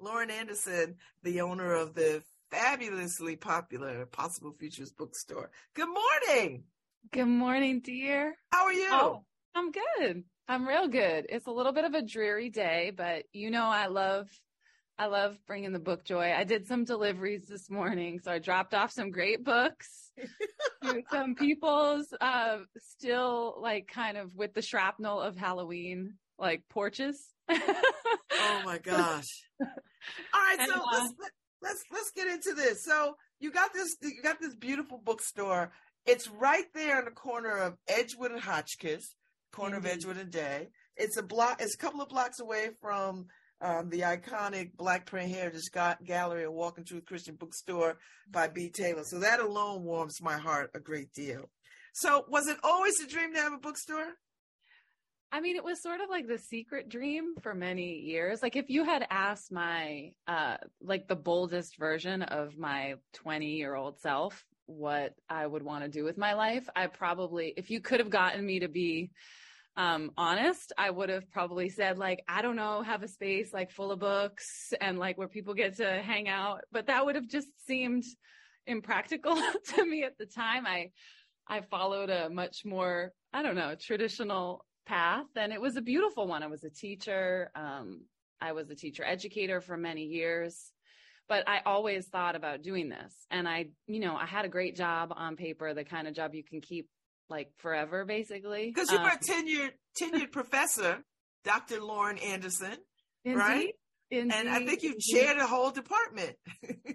Lauren Anderson, the owner of the fabulously popular Possible Futures Bookstore. Good morning. Good morning, dear. How are you? Oh, I'm good. I'm real good. It's a little bit of a dreary day, but you know I love bringing the book joy. I did some deliveries this morning, so I dropped off some great books to some people's still like kind of with the shrapnel of Halloween, like porches. Oh my gosh. All right, so let's get into this. So you got this beautiful bookstore. It's right there in the corner of Edgewood and Hotchkiss, corner mm-hmm. of Edgewood and Day. It's a block. It's a couple of blocks away from the iconic Black Pride Heritage Gallery and Walking Truth Christian Bookstore by B. Taylor. So that alone warms my heart a great deal. So was it always a dream to have a bookstore? I mean, it was sort of like the secret dream for many years. Like if you had asked my, like the boldest version of my 20-year-old self, what I would want to do with my life, I probably, if you could have gotten me to be honest, I would have probably said like, I don't know, have a space like full of books and like where people get to hang out. But that would have just seemed impractical to me at the time. I followed a much more, I don't know, traditional path. And it was a beautiful one. I was a teacher. I was a teacher educator for many years, but I always thought about doing this. And I had a great job on paper, the kind of job you can keep like forever, basically. Because you were a tenured professor, Dr. Lauren Anderson, indeed, right? Indeed. And I think you chaired a whole department.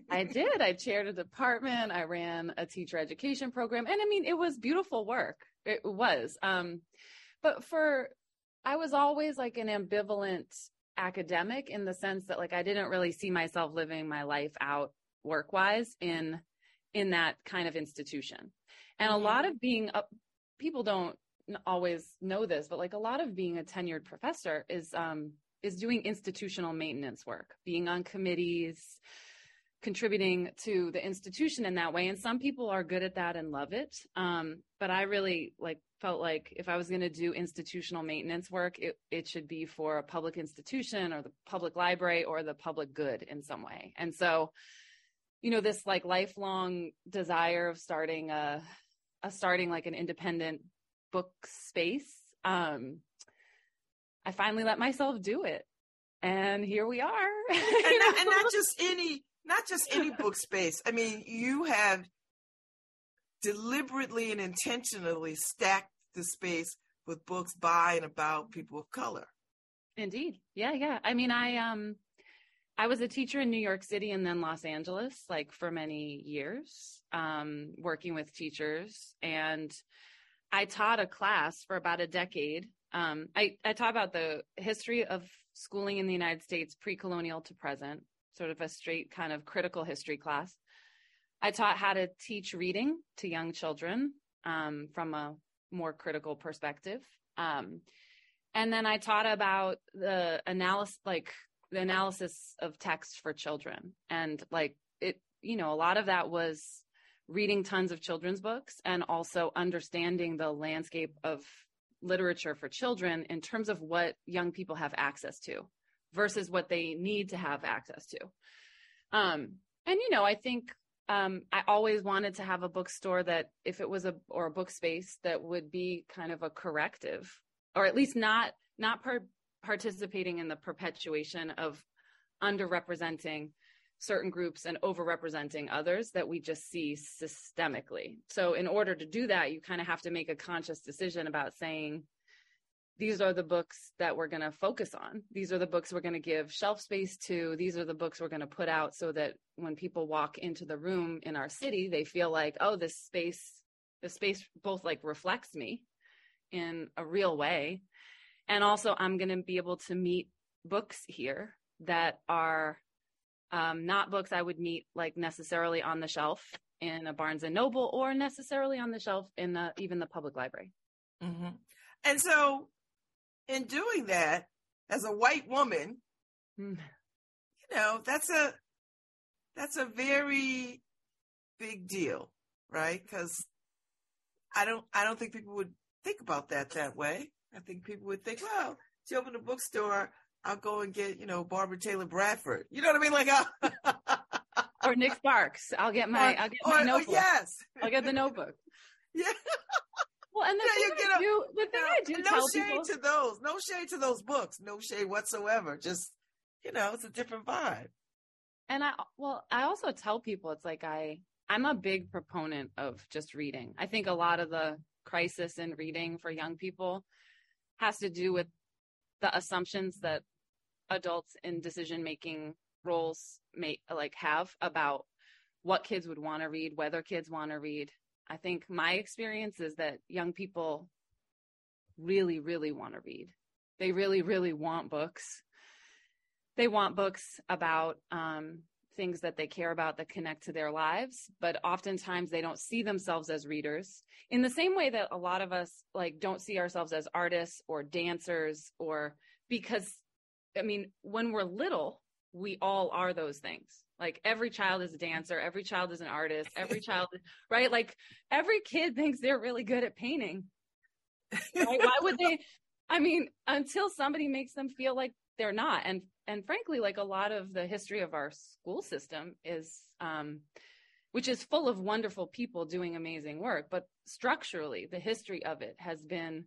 I did. I chaired a department. I ran a teacher education program. And I mean, it was beautiful work. It was. But I was always like an ambivalent academic in the sense that like, I didn't really see myself living my life out work-wise in that kind of institution. And mm-hmm. a lot of being people don't always know this, but like a lot of being a tenured professor is doing institutional maintenance work, being on committees, contributing to the institution in that way. And some people are good at that and love it. But I really felt like if I was going to do institutional maintenance work, it should be for a public institution or the public library or the public good in some way. And so, you know, this like lifelong desire of starting like an independent book space. I finally let myself do it. And here we are. Not just any book space. I mean, you have deliberately and intentionally stacked the space with books by and about people of color. Indeed. Yeah, yeah. I mean, I was a teacher in New York City and then Los Angeles, like for many years, working with teachers. And I taught a class for about a decade. I taught about the history of schooling in the United States, pre-colonial to present. Sort of a straight kind of critical history class. I taught how to teach reading to young children from a more critical perspective. And then I taught about the analysis of text for children. And like it, you know, a lot of that was reading tons of children's books and also understanding the landscape of literature for children in terms of what young people have access to versus what they need to have access to. And, you know, I think I always wanted to have a bookstore that if it was or a book space that would be kind of a corrective, or at least not participating in the perpetuation of underrepresenting certain groups and overrepresenting others that we just see systemically. So in order to do that, you kind of have to make a conscious decision about saying, these are the books that we're going to focus on. These are the books we're going to give shelf space to. These are the books we're going to put out so that when people walk into the room in our city, they feel like, oh, this space both like reflects me in a real way. And also I'm going to be able to meet books here that are not books I would meet like necessarily on the shelf in a Barnes and Noble or necessarily on the shelf in the, even the public library. Mm-hmm. And so in doing that, as a white woman, you know, that's a very big deal, right? Because I don't think people would think about that way. I think people would think, well, she opened a bookstore, I'll go and get, you know, Barbara Taylor Bradford. You know what I mean? Like, or Nick Sparks. I'll get my notebook. Yes, I'll get the notebook. Yeah. Well, and no shade to those books, no shade whatsoever. Just, you know, it's a different vibe. And I also tell people, it's like, I'm a big proponent of just reading. I think a lot of the crisis in reading for young people has to do with the assumptions that adults in decision-making roles have about what kids would want to read, whether kids want to read. I think my experience is that young people really, really want to read. They really, really want books. They want books about things that they care about that connect to their lives, but oftentimes they don't see themselves as readers in the same way that a lot of us like don't see ourselves as artists or dancers, or because, I mean, when we're little, we all are those things. Like every child is a dancer, every child is an artist, every child, right? Like every kid thinks they're really good at painting. Right? Why would they? I mean, until somebody makes them feel like they're not. And frankly, like a lot of the history of our school system is, which is full of wonderful people doing amazing work, but structurally, the history of it has been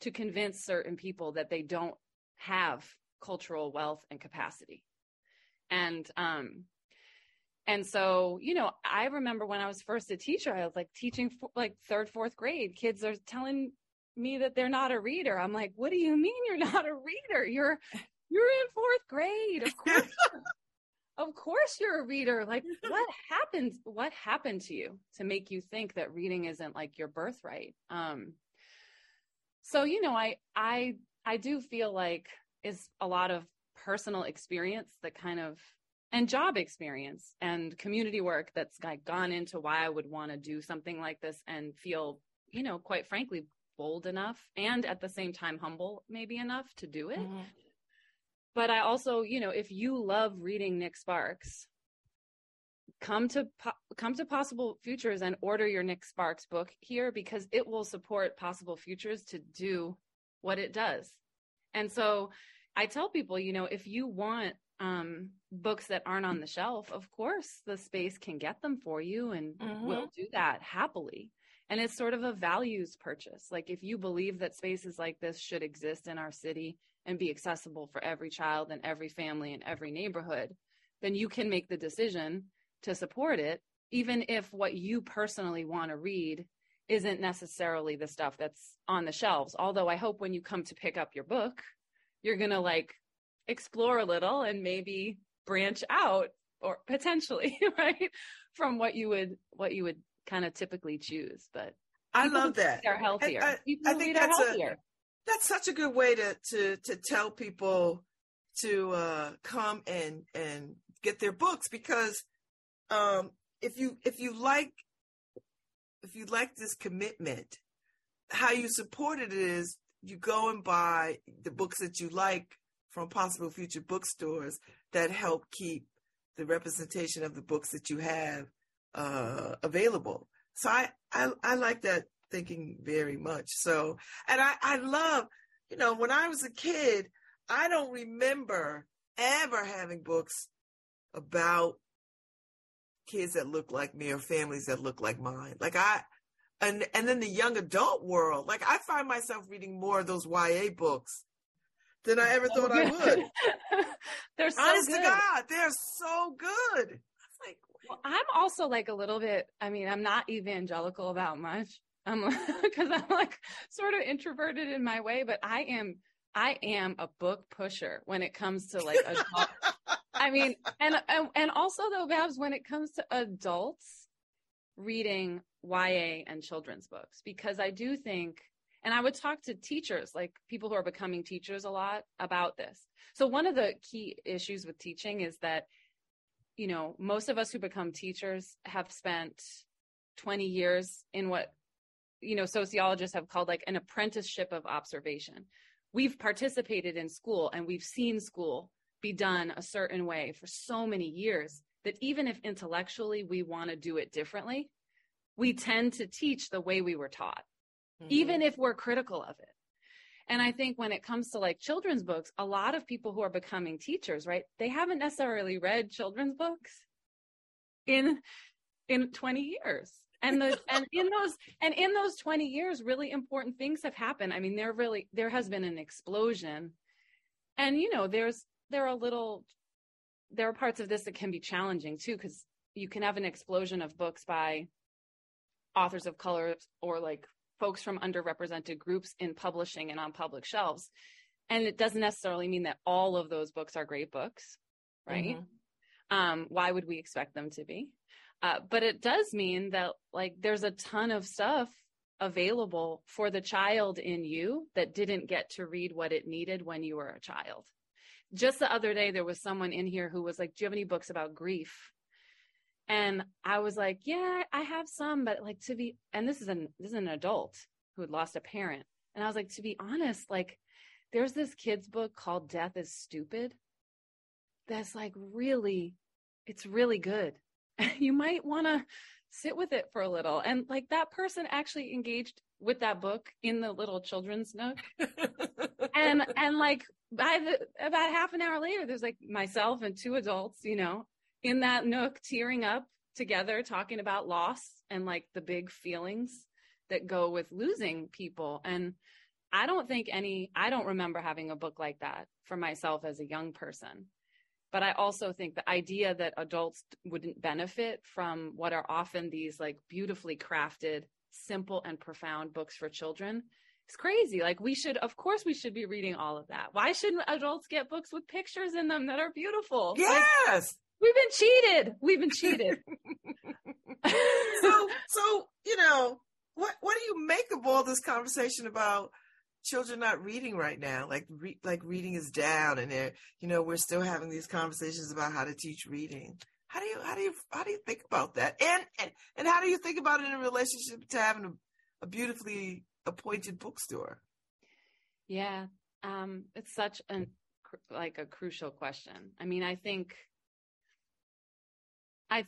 to convince certain people that they don't have cultural wealth and capacity. And so, you know, I remember when I was first a teacher, I was like teaching like third, fourth grade, kids are telling me that they're not a reader. I'm like, what do you mean you're not a reader? You're in fourth grade. Of course you're a reader. Like what happened to you to make you think that reading isn't like your birthright? So, you know, I do feel like it's a lot of personal experience that kind of, and job experience and community work that's gone into why I would want to do something like this and feel, you know, quite frankly, bold enough and at the same time, humble maybe enough to do it. Mm-hmm. But I also, you know, if you love reading Nick Sparks, come to Possible Futures and order your Nick Sparks book here, because it will support Possible Futures to do what it does. And so I tell people, you know, if you want books that aren't on the shelf, of course the space can get them for you, and mm-hmm. we'll do that happily. And it's sort of a values purchase. Like if you believe that spaces like this should exist in our city and be accessible for every child and every family and every neighborhood, then you can make the decision to support it, even if what you personally want to read isn't necessarily the stuff that's on the shelves. Although I hope when you come to pick up your book, you're going to like explore a little and maybe branch out, or potentially, right, from what you would kind of typically choose. But I love that they're healthier. I think that's such a good way to tell people to come and get their books, because if you like this commitment, how you support it is you go and buy the books that you like from Possible Future bookstores that help keep the representation of the books that you have available. So I like that thinking very much. So, and I love, you know, when I was a kid, I don't remember ever having books about kids that look like me or families that look like mine. Like and then the young adult world, like I find myself reading more of those YA books than I ever thought I would. They're so honest good. To God, they're so good. Well, I'm also like a little bit, I mean, I'm not evangelical about much. I'm like sort of introverted in my way, but I am a book pusher when it comes to like, adult. I mean, and also though, Babs, when it comes to adults reading YA and children's books, because I do think, And I would talk to teachers, like people who are becoming teachers a lot about this. So one of the key issues with teaching is that, you know, most of us who become teachers have spent 20 years in what, you know, sociologists have called like an apprenticeship of observation. We've participated in school and we've seen school be done a certain way for so many years that even if intellectually we want to do it differently, we tend to teach the way we were taught, even if we're critical of it. And I think when it comes to like children's books, a lot of people who are becoming teachers, right, they haven't necessarily read children's books in 20 years. And the, and in those 20 years, really important things have happened. I mean, there has been an explosion, and, you know, there are parts of this that can be challenging too, because you can have an explosion of books by authors of color or like folks from underrepresented groups in publishing and on public shelves. And it doesn't necessarily mean that all of those books are great books, right? Mm-hmm. Why would we expect them to be? But it does mean that like there's a ton of stuff available for the child in you that didn't get to read what it needed when you were a child. Just the other day, there was someone in here who was like, do you have any books about grief? And I was like, yeah, I have some, but like and this is an adult who had lost a parent. And I was like, to be honest, like there's this kid's book called Death is Stupid. That's like really, it's really good. You might want to sit with it for a little. And like that person actually engaged with that book in the little children's nook. and like about half an hour later, there's like myself and two adults, you know, in that nook, tearing up together, talking about loss and like the big feelings that go with losing people. And I don't remember having a book like that for myself as a young person. But I also think the idea that adults wouldn't benefit from what are often these like beautifully crafted, simple and profound books for children is crazy. Like we should be reading all of that. Why shouldn't adults get books with pictures in them that are beautiful? Yes. Like, we've been cheated. So, you know, what do you make of all this conversation about children not reading right now, like reading is down, and they're, you know, we're still having these conversations about how to teach reading. How do you think about that? And how do you think about it in relationship to having a beautifully appointed bookstore? Yeah. It's such a crucial question. I mean, I think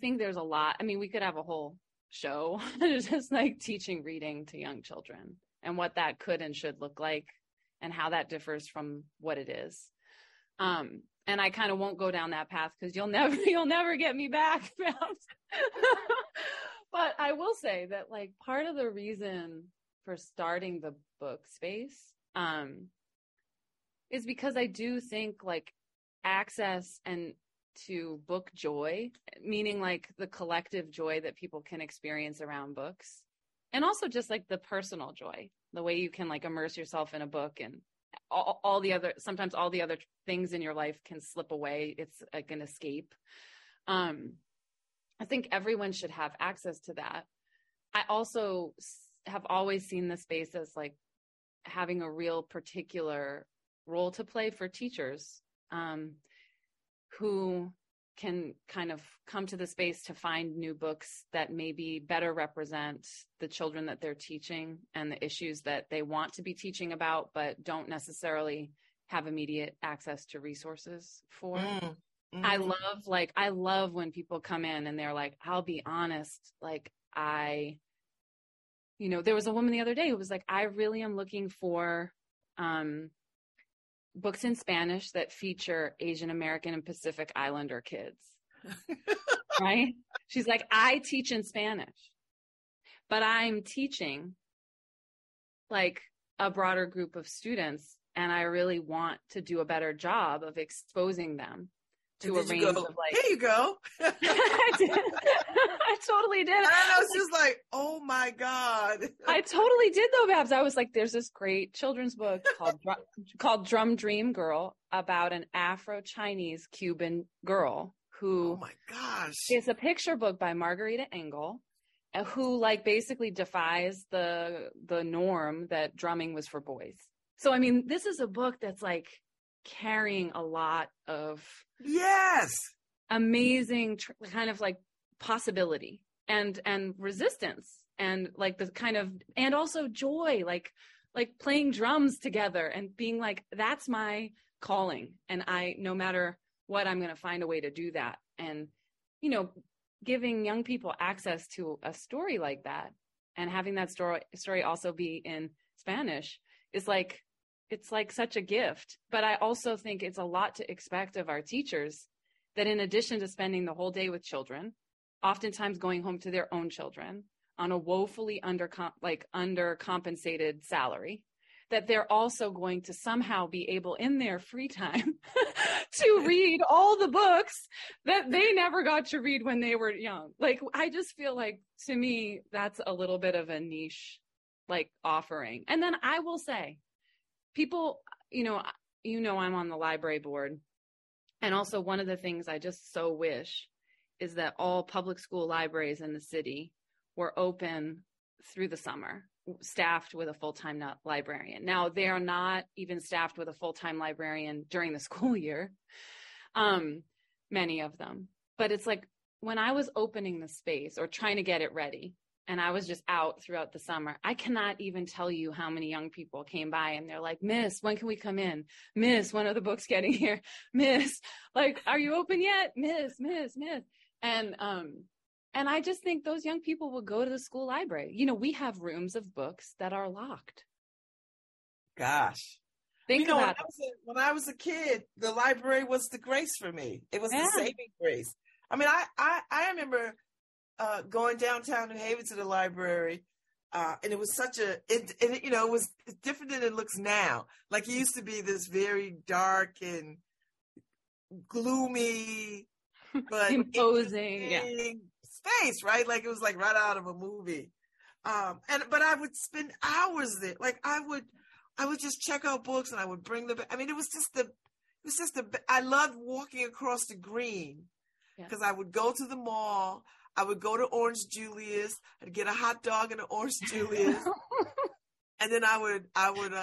there's a lot. I mean, we could have a whole show just like teaching reading to young children, and what that could and should look like, and how that differs from what it is. And I kind of won't go down that path because you'll never get me back. But I will say that like part of the reason for starting the book space is because I do think like access and to book joy, meaning like the collective joy that people can experience around books, and also just like the personal joy, the way you can like immerse yourself in a book, and sometimes all the other things in your life can slip away. It's like an escape. I think everyone should have access to that. I also have always seen the space as like having a real particular role to play for teachers who can kind of come to the space to find new books that maybe better represent the children that they're teaching and the issues that they want to be teaching about, but don't necessarily have immediate access to resources for. Mm-hmm. I love when people come in and they're like, I'll be honest. Like you know, there was a woman the other day who was like, I really am looking for, books in Spanish that feature Asian American and Pacific Islander kids, right? She's like, I teach in Spanish, but I'm teaching like a broader group of students, and I really want to do a better job of exposing them to a range of like. There you go. I did. I totally did. I know, she's like, oh my God. I totally did though, Babs. I was like, there's this great children's book called Drum Dream Girl about an Afro-Chinese Cuban girl who, oh my gosh, it's a picture book by Margarita Engel. who like basically defies the norm that drumming was for boys. So, I mean, this is a book that's like carrying a lot of amazing kind of like possibility and resistance and like the kind of, and also joy, like playing drums together and being like, that's my calling. And I, no matter what, I'm going to find a way to do that. And, you know, giving young people access to a story like that and having that story also be in Spanish is like, it's like such a gift. But I also think it's a lot to expect of our teachers that in addition to spending the whole day with children, oftentimes going home to their own children on a woefully undercompensated salary, that they're also going to somehow be able in their free time to read all the books that they never got to read when they were young. Like, I just feel like, to me, that's a little bit of a niche, like, offering. And then I will say, people, you know, I'm on the library board. And also one of the things I just so wish is that all public school libraries in the city were open through the summer, staffed with a full-time librarian. Now, they are not even staffed with a full-time librarian during the school year, many of them. But it's like when I was opening the space or trying to get it ready, and I was just out throughout the summer, I cannot even tell you how many young people came by and they're like, Miss, when can we come in? Miss, when are the books getting here? Miss, like, are you open yet? Miss. And I just think those young people will go to the school library. You know, we have rooms of books that are locked. Gosh. Think about it. When I was a kid, the library was the grace for me. It was the saving grace. I mean, I remember going downtown New Haven to the library, and it was such a, it, you know, it was different than it looks now. Like, it used to be this very dark and gloomy, but imposing space, right? Like, it was like right out of a movie. But I would spend hours there. Like, I would just check out books and I would bring them back. I mean, it was just I loved walking across the green because I would go to the mall. I would go to Orange Julius. I'd get a hot dog in an Orange Julius. And then I would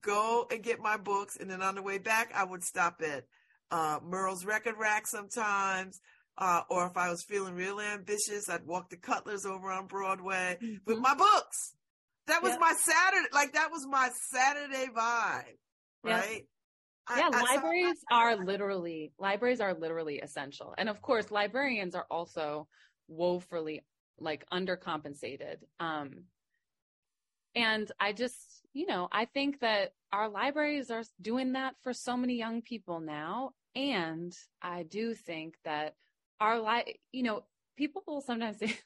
go and get my books. And then on the way back, I would stop at Merle's Record Rack sometimes, or if I was feeling real ambitious, I'd walk the Cutlers over on Broadway with my books. That was my Saturday, like that was my Saturday vibe, right? Yeah, libraries are literally essential. And of course, librarians are also woefully like undercompensated. And I just, you know, I think that our libraries are doing that for so many young people now. And I do think that people will sometimes say,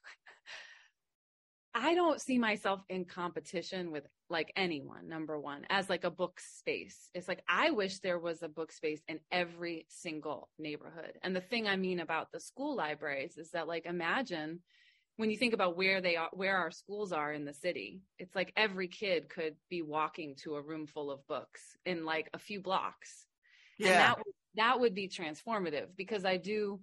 I don't see myself in competition with like anyone, number one, as like a book space. It's like, I wish there was a book space in every single neighborhood. And the thing I mean about the school libraries is that, like, imagine when you think about where our schools are in the city, it's like every kid could be walking to a room full of books in like a few blocks. Yeah. And that would be transformative, because I do,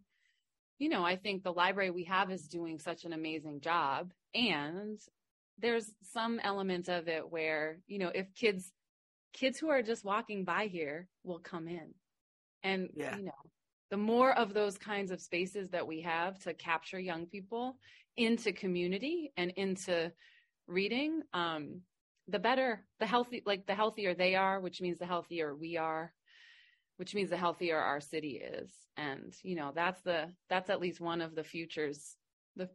you know, I think the library we have is doing such an amazing job. And there's some element of it where, you know, if kids who are just walking by here will come in, and, you know, the more of those kinds of spaces that we have to capture young people into community and into reading, the better, the healthier they are, which means the healthier we are, which means the healthier our city is. And, you know, that's at least one of the futures,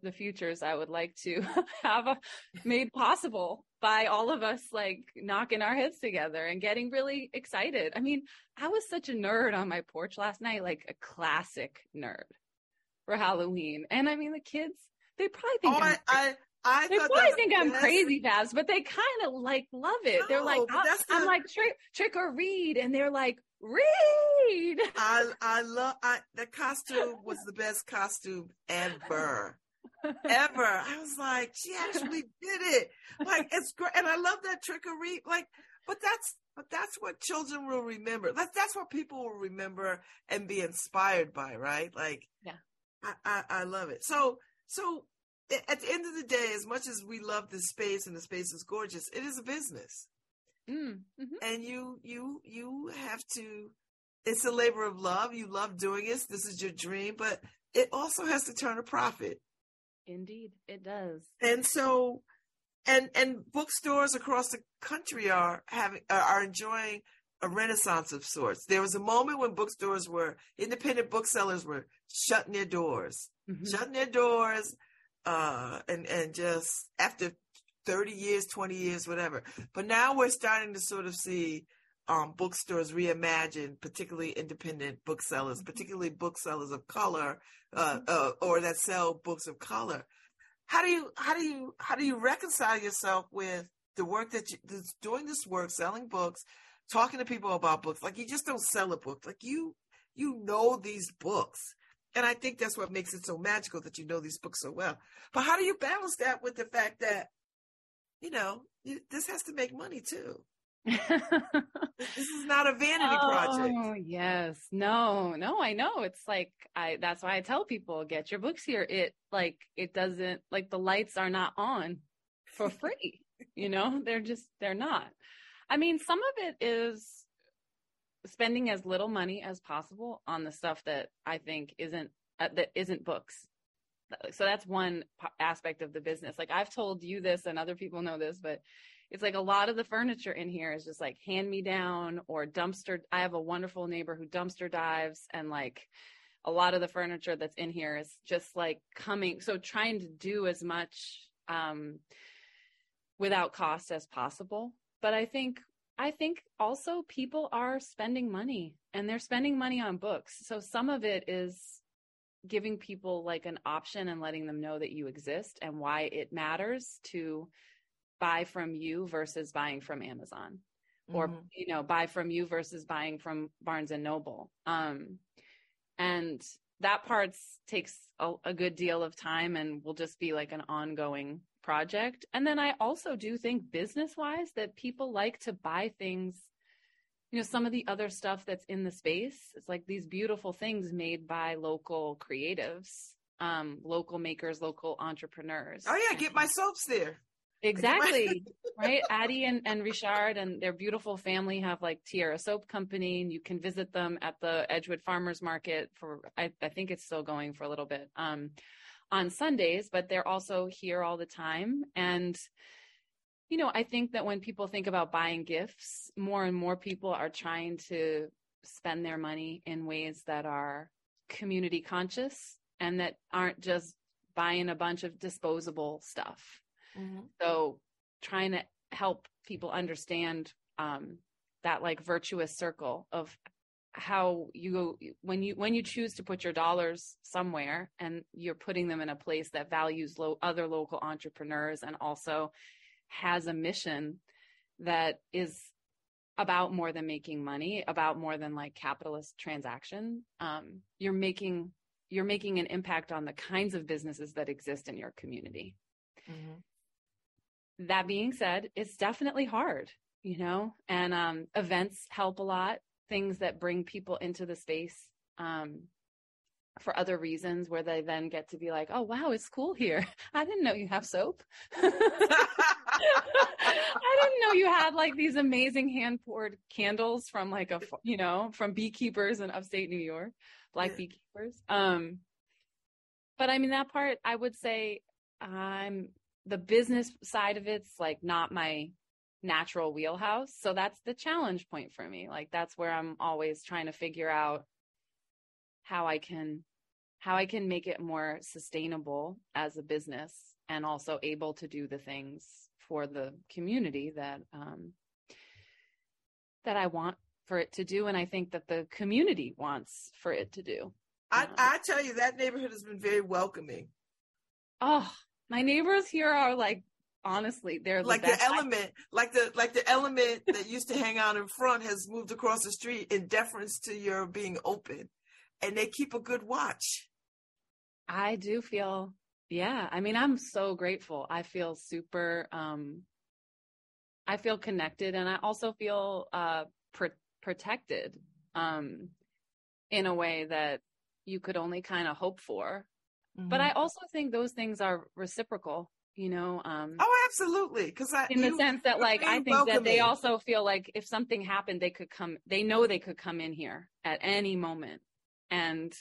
the futures I would like to have made possible by all of us, like, knocking our heads together and getting really excited. I mean, I was such a nerd on my porch last night, like a classic nerd for Halloween. And I mean, the kids, they probably think I'm crazy, Babs, but they kind of like love it. No, they're like, I'm like trick or read. And they're like, read. I love the costume was the best costume ever. I was like, she actually did it. Like, it's great. And I love that trickery. Like, but that's what children will remember. That's what people will remember and be inspired by, right? Like, I love it. So at the end of the day, as much as we love this space and the space is gorgeous, it is a business. Mm-hmm. And you have to, it's a labor of love. You love doing it. This is your dream, but it also has to turn a profit. Indeed, it does. And so, and bookstores across the country are enjoying a renaissance of sorts. There was a moment when bookstores were, independent booksellers were shutting their doors, mm-hmm. And just after 30 years, 20 years, whatever. But now we're starting to sort of see bookstores reimagined, particularly independent booksellers, particularly booksellers of color, or that sell books of color. How do you reconcile yourself with the work that's doing this work, selling books, talking to people about books? Like, you just don't sell a book. Like, you know these books. And I think that's what makes it so magical, that you know these books so well. But how do you balance that with the fact that, you know, this has to make money too? This is not a vanity project. Oh, yes. No, I know. It's like, that's why I tell people, get your books here. It doesn't, like, the lights are not on for free, you know, they're not. I mean, some of it is spending as little money as possible on the stuff that I think isn't books. So that's one aspect of the business. Like, I've told you this and other people know this, but it's like a lot of the furniture in here is just like hand-me-down or dumpster. I have a wonderful neighbor who dumpster dives, and like a lot of the furniture that's in here is just like coming. So trying to do as much without cost as possible. But I think also people are spending money, and they're spending money on books. So some of it is giving people like an option and letting them know that you exist and why it matters to buy from you versus buying from Amazon, or, mm-hmm. you know, buy from you versus buying from Barnes and Noble. And that part takes a good deal of time and will just be like an ongoing project. And then I also do think business-wise that people like to buy things, you know, some of the other stuff that's in the space. It's like these beautiful things made by local creatives, local makers, local entrepreneurs. Oh yeah. Get my soaps there. Exactly. Right. Addie and Richard and their beautiful family have like Tierra Soap Company, and you can visit them at the Edgewood Farmers Market for, I think it's still going for a little bit. On Sundays, but they're also here all the time. And, you know, I think that when people think about buying gifts, more and more people are trying to spend their money in ways that are community conscious and that aren't just buying a bunch of disposable stuff. Mm-hmm. So trying to help people understand that like virtuous circle of how when you choose to put your dollars somewhere and you're putting them in a place that values other local entrepreneurs and also has a mission that is about more than making money, about more than like capitalist transaction, you're making an impact on the kinds of businesses that exist in your community. Mm-hmm. That being said, it's definitely hard, you know, and events help a lot. Things that bring people into the space for other reasons, where they then get to be like, oh, wow, it's cool here. I didn't know you have soap. I didn't know you had like these amazing hand poured candles from like from beekeepers in upstate New York, Black beekeepers. But I mean, that part, I would say the business side of it's like not my natural wheelhouse. So that's the challenge point for me. Like, that's where I'm always trying to figure out how I can make it more sustainable as a business, and also able to do the things for the community that, that I want for it to do. And I think that the community wants for it to do. I tell you, that neighborhood has been very welcoming. Oh, my neighbors here are like, honestly, they're like the element, like the element that used to hang out in front has moved across the street in deference to your being open, and they keep a good watch. I do feel, yeah. I mean, I'm so grateful. I feel super, I feel connected, and I also feel, protected, in a way that you could only kind of hope for. Mm-hmm. But I also think those things are reciprocal, you know. Oh, absolutely. 'Cause in the sense that, like, I think that they also feel like if something happened, they know they could come in here at any moment. And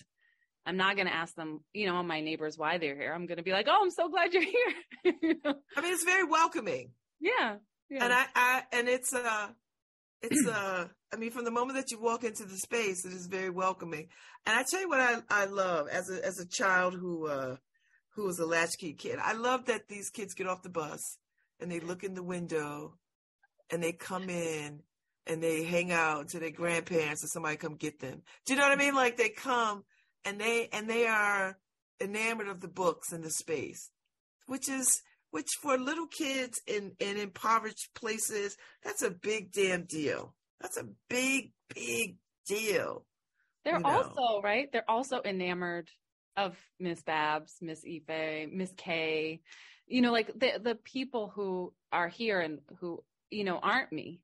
I'm not going to ask them, you know, my neighbors, why they're here. I'm going to be like, oh, I'm so glad you're here. You know? I mean, it's very welcoming. Yeah. And I mean, from the moment that you walk into the space, it is very welcoming. And I tell you what I love as a child who was a latchkey kid. I love that these kids get off the bus and they look in the window and they come in and they hang out until their grandparents or somebody come get them. Do you know what I mean? Like they come and they are enamored of the books and the space, which for little kids in impoverished places, that's a big damn deal. That's a big, big deal. They're also, right? They're also enamored of Miss Babs, Miss Ife, Miss K, you know, like the people who are here and who, you know, aren't me,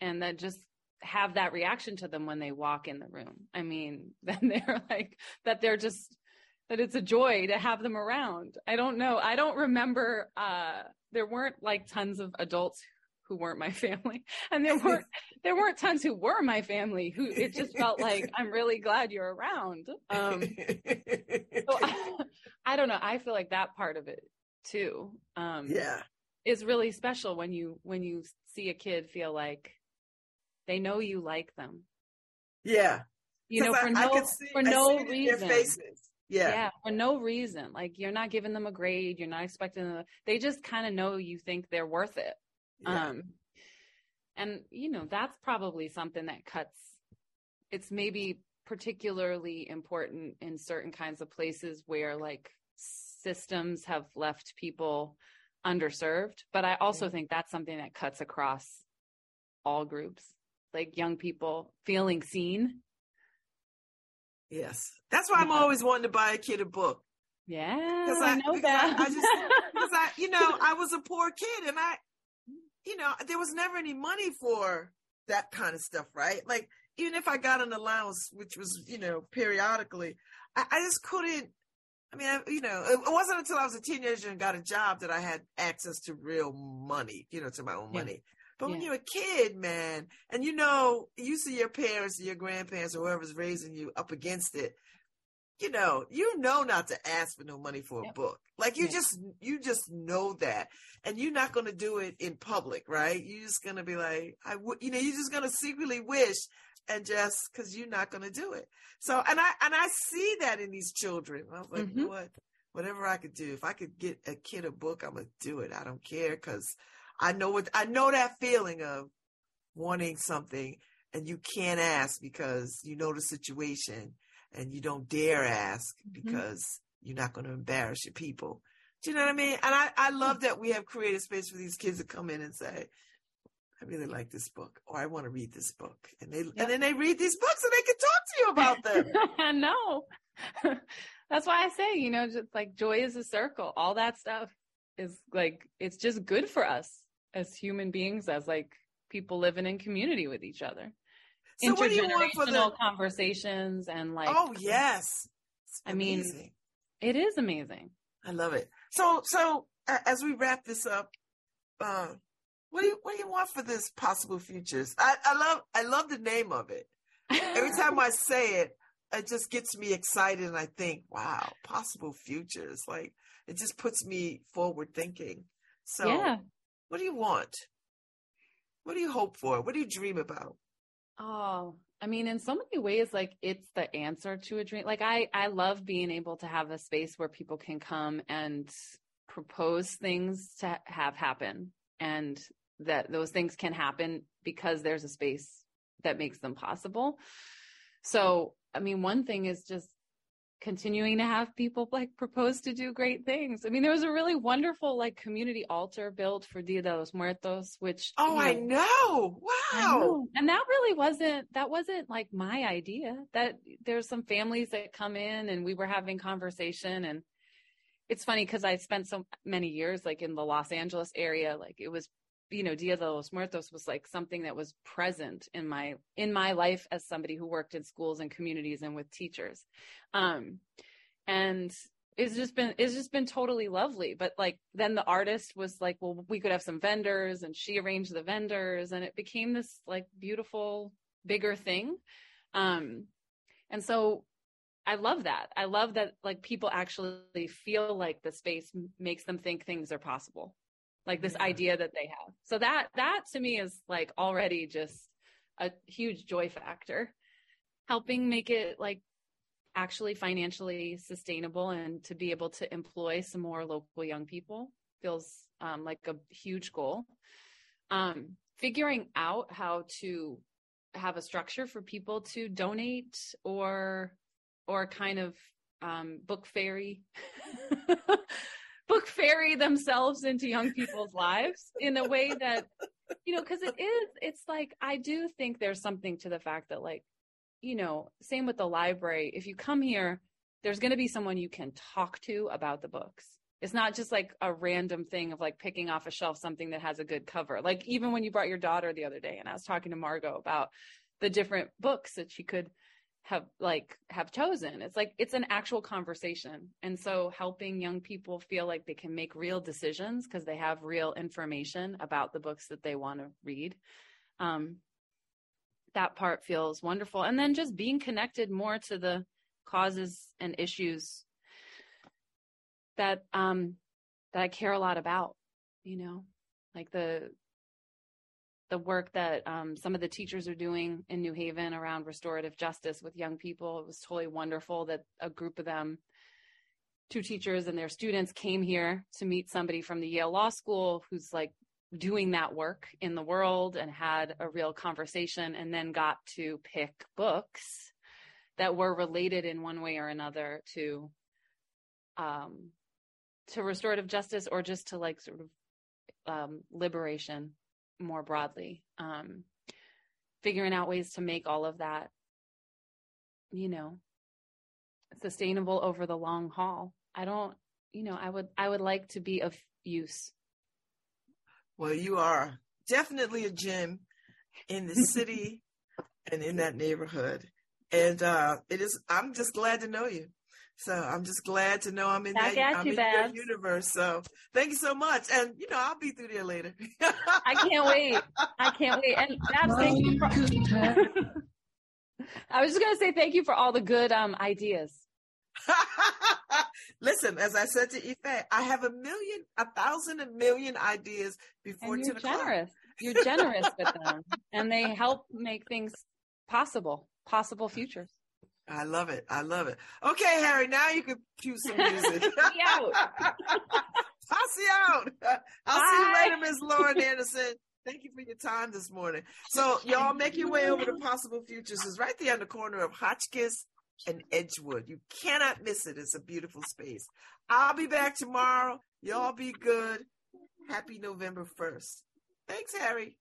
and that just have that reaction to them when they walk in the room. I mean, then they're like, that they're just, that it's a joy to have them around. I don't know. I don't remember, there weren't like tons of adults who weren't my family, and there weren't tons who were my family, who it just felt like, I'm really glad you're around. So I don't know. I feel like that part of it too, is really special when you see a kid feel like they know you like them. Yeah. You know, for no reason. Their faces. Yeah. For no reason. Like, you're not giving them a grade. You're not expecting them. They just kind of know you think they're worth it. Yeah. And you know, that's probably something that cuts. It's maybe particularly important in certain kinds of places where like systems have left people underserved. But I also think that's something that cuts across all groups, like young people feeling seen. Yes. That's why I'm always wanting to buy a kid a book. Yeah. Because I you know, I was a poor kid, and there was never any money for that kind of stuff, right? Like, even if I got an allowance, which was, you know, periodically, I just couldn't. I mean, it wasn't until I was a teenager and got a job that I had access to real money, you know, to my own money. But when you're a kid, man, and you know, you see your parents or your grandparents or whoever's raising you up against it, you know not to ask for no money for a book. Like you just know that, and you're not going to do it in public, right? You're just going to be like, you're just going to secretly wish, and just because you're not going to do it. So, and I see that in these children. I was like, you know what? Whatever I could do, if I could get a kid a book, I'm going to do it. I don't care, because I know that feeling of wanting something and you can't ask because you know the situation, and you don't dare ask because you're not going to embarrass your people. Do you know what I mean? And I love that we have created space for these kids to come in and say, I really like this book, or I want to read this book. And and then they read these books and they can talk to you about them. I know. That's why I say, you know, just like joy is a circle. All that stuff is like, it's just good for us as human beings, as like people living in community with each other. So intergenerational, what do you want for the conversations and like, oh yes. I mean, it is amazing. I love it. So as we wrap this up, what do you want for this Possible Futures? I love the name of it. Every time I say it, it just gets me excited, and I think, wow, Possible Futures. Like, it just puts me forward thinking. So what do you want? What do you hope for? What do you dream about? Oh, I mean, in so many ways, like, it's the answer to a dream. Like, I love being able to have a space where people can come and propose things to have happen, and that those things can happen because there's a space that makes them possible. So, I mean, one thing is just continuing to have people like propose to do great things. I mean, there was a really wonderful like community altar built for Dia de los Muertos, which I know. Wow. I know. And that wasn't like my idea. That there's some families that come in, and we were having conversation, and it's funny because I spent so many years like in the Los Angeles area. Like, it was, you know, Dia de los Muertos was like something that was present in my life as somebody who worked in schools and communities and with teachers. And it's just been totally lovely. But like, then the artist was like, well, we could have some vendors, and she arranged the vendors, and it became this like beautiful, bigger thing. And so I love that. I love that like people actually feel like the space makes them think things are possible, like this idea that they have. So that to me is like already just a huge joy factor, helping make it like actually financially sustainable, and to be able to employ some more local young people feels like a huge goal. Figuring out how to have a structure for people to donate or kind of book fairy themselves into young people's lives in a way that, you know, because it's like, I do think there's something to the fact that like, you know, same with the library. If you come here, there's going to be someone you can talk to about the books. It's not just like a random thing of like picking off a shelf something that has a good cover. Like even when you brought your daughter the other day, and I was talking to Margot about the different books that she could have chosen. It's like, it's an actual conversation. And so helping young people feel like they can make real decisions because they have real information about the books that they want to read. That part feels wonderful. And then just being connected more to the causes and issues that, that I care a lot about, you know, like the work that, some of the teachers are doing in New Haven around restorative justice with young people. It was totally wonderful that a group of them, 2 teachers and their students, came here to meet somebody from the Yale Law School who's like doing that work in the world, and had a real conversation, and then got to pick books that were related in one way or another to restorative justice, or just to like sort of liberation more broadly. Figuring out ways to make all of that, you know, sustainable over the long haul. I would like to be of use. Well, you are definitely a gem in the city and in that neighborhood. And I'm just glad to know you. So I'm just glad to know I'm in your universe. So thank you so much. And, you know, I'll be through there later. I can't wait. And thank you I was just going to say thank you for all the good ideas. Listen, as I said to Ife, I have a million ideas before 10 o'clock. You're generous with them, and they help make things possible futures. I love it. Okay, Harry, now you can cue some music. Posse out. Posse out. I'll see you later, Ms. Lauren Anderson. Thank you for your time this morning. So y'all make your way over to Possible Futures. It's right there on the corner of Hotchkiss and Edgewood. You cannot miss it. It's a beautiful space. I'll be back tomorrow. Y'all be good. Happy November 1st. Thanks, Harry.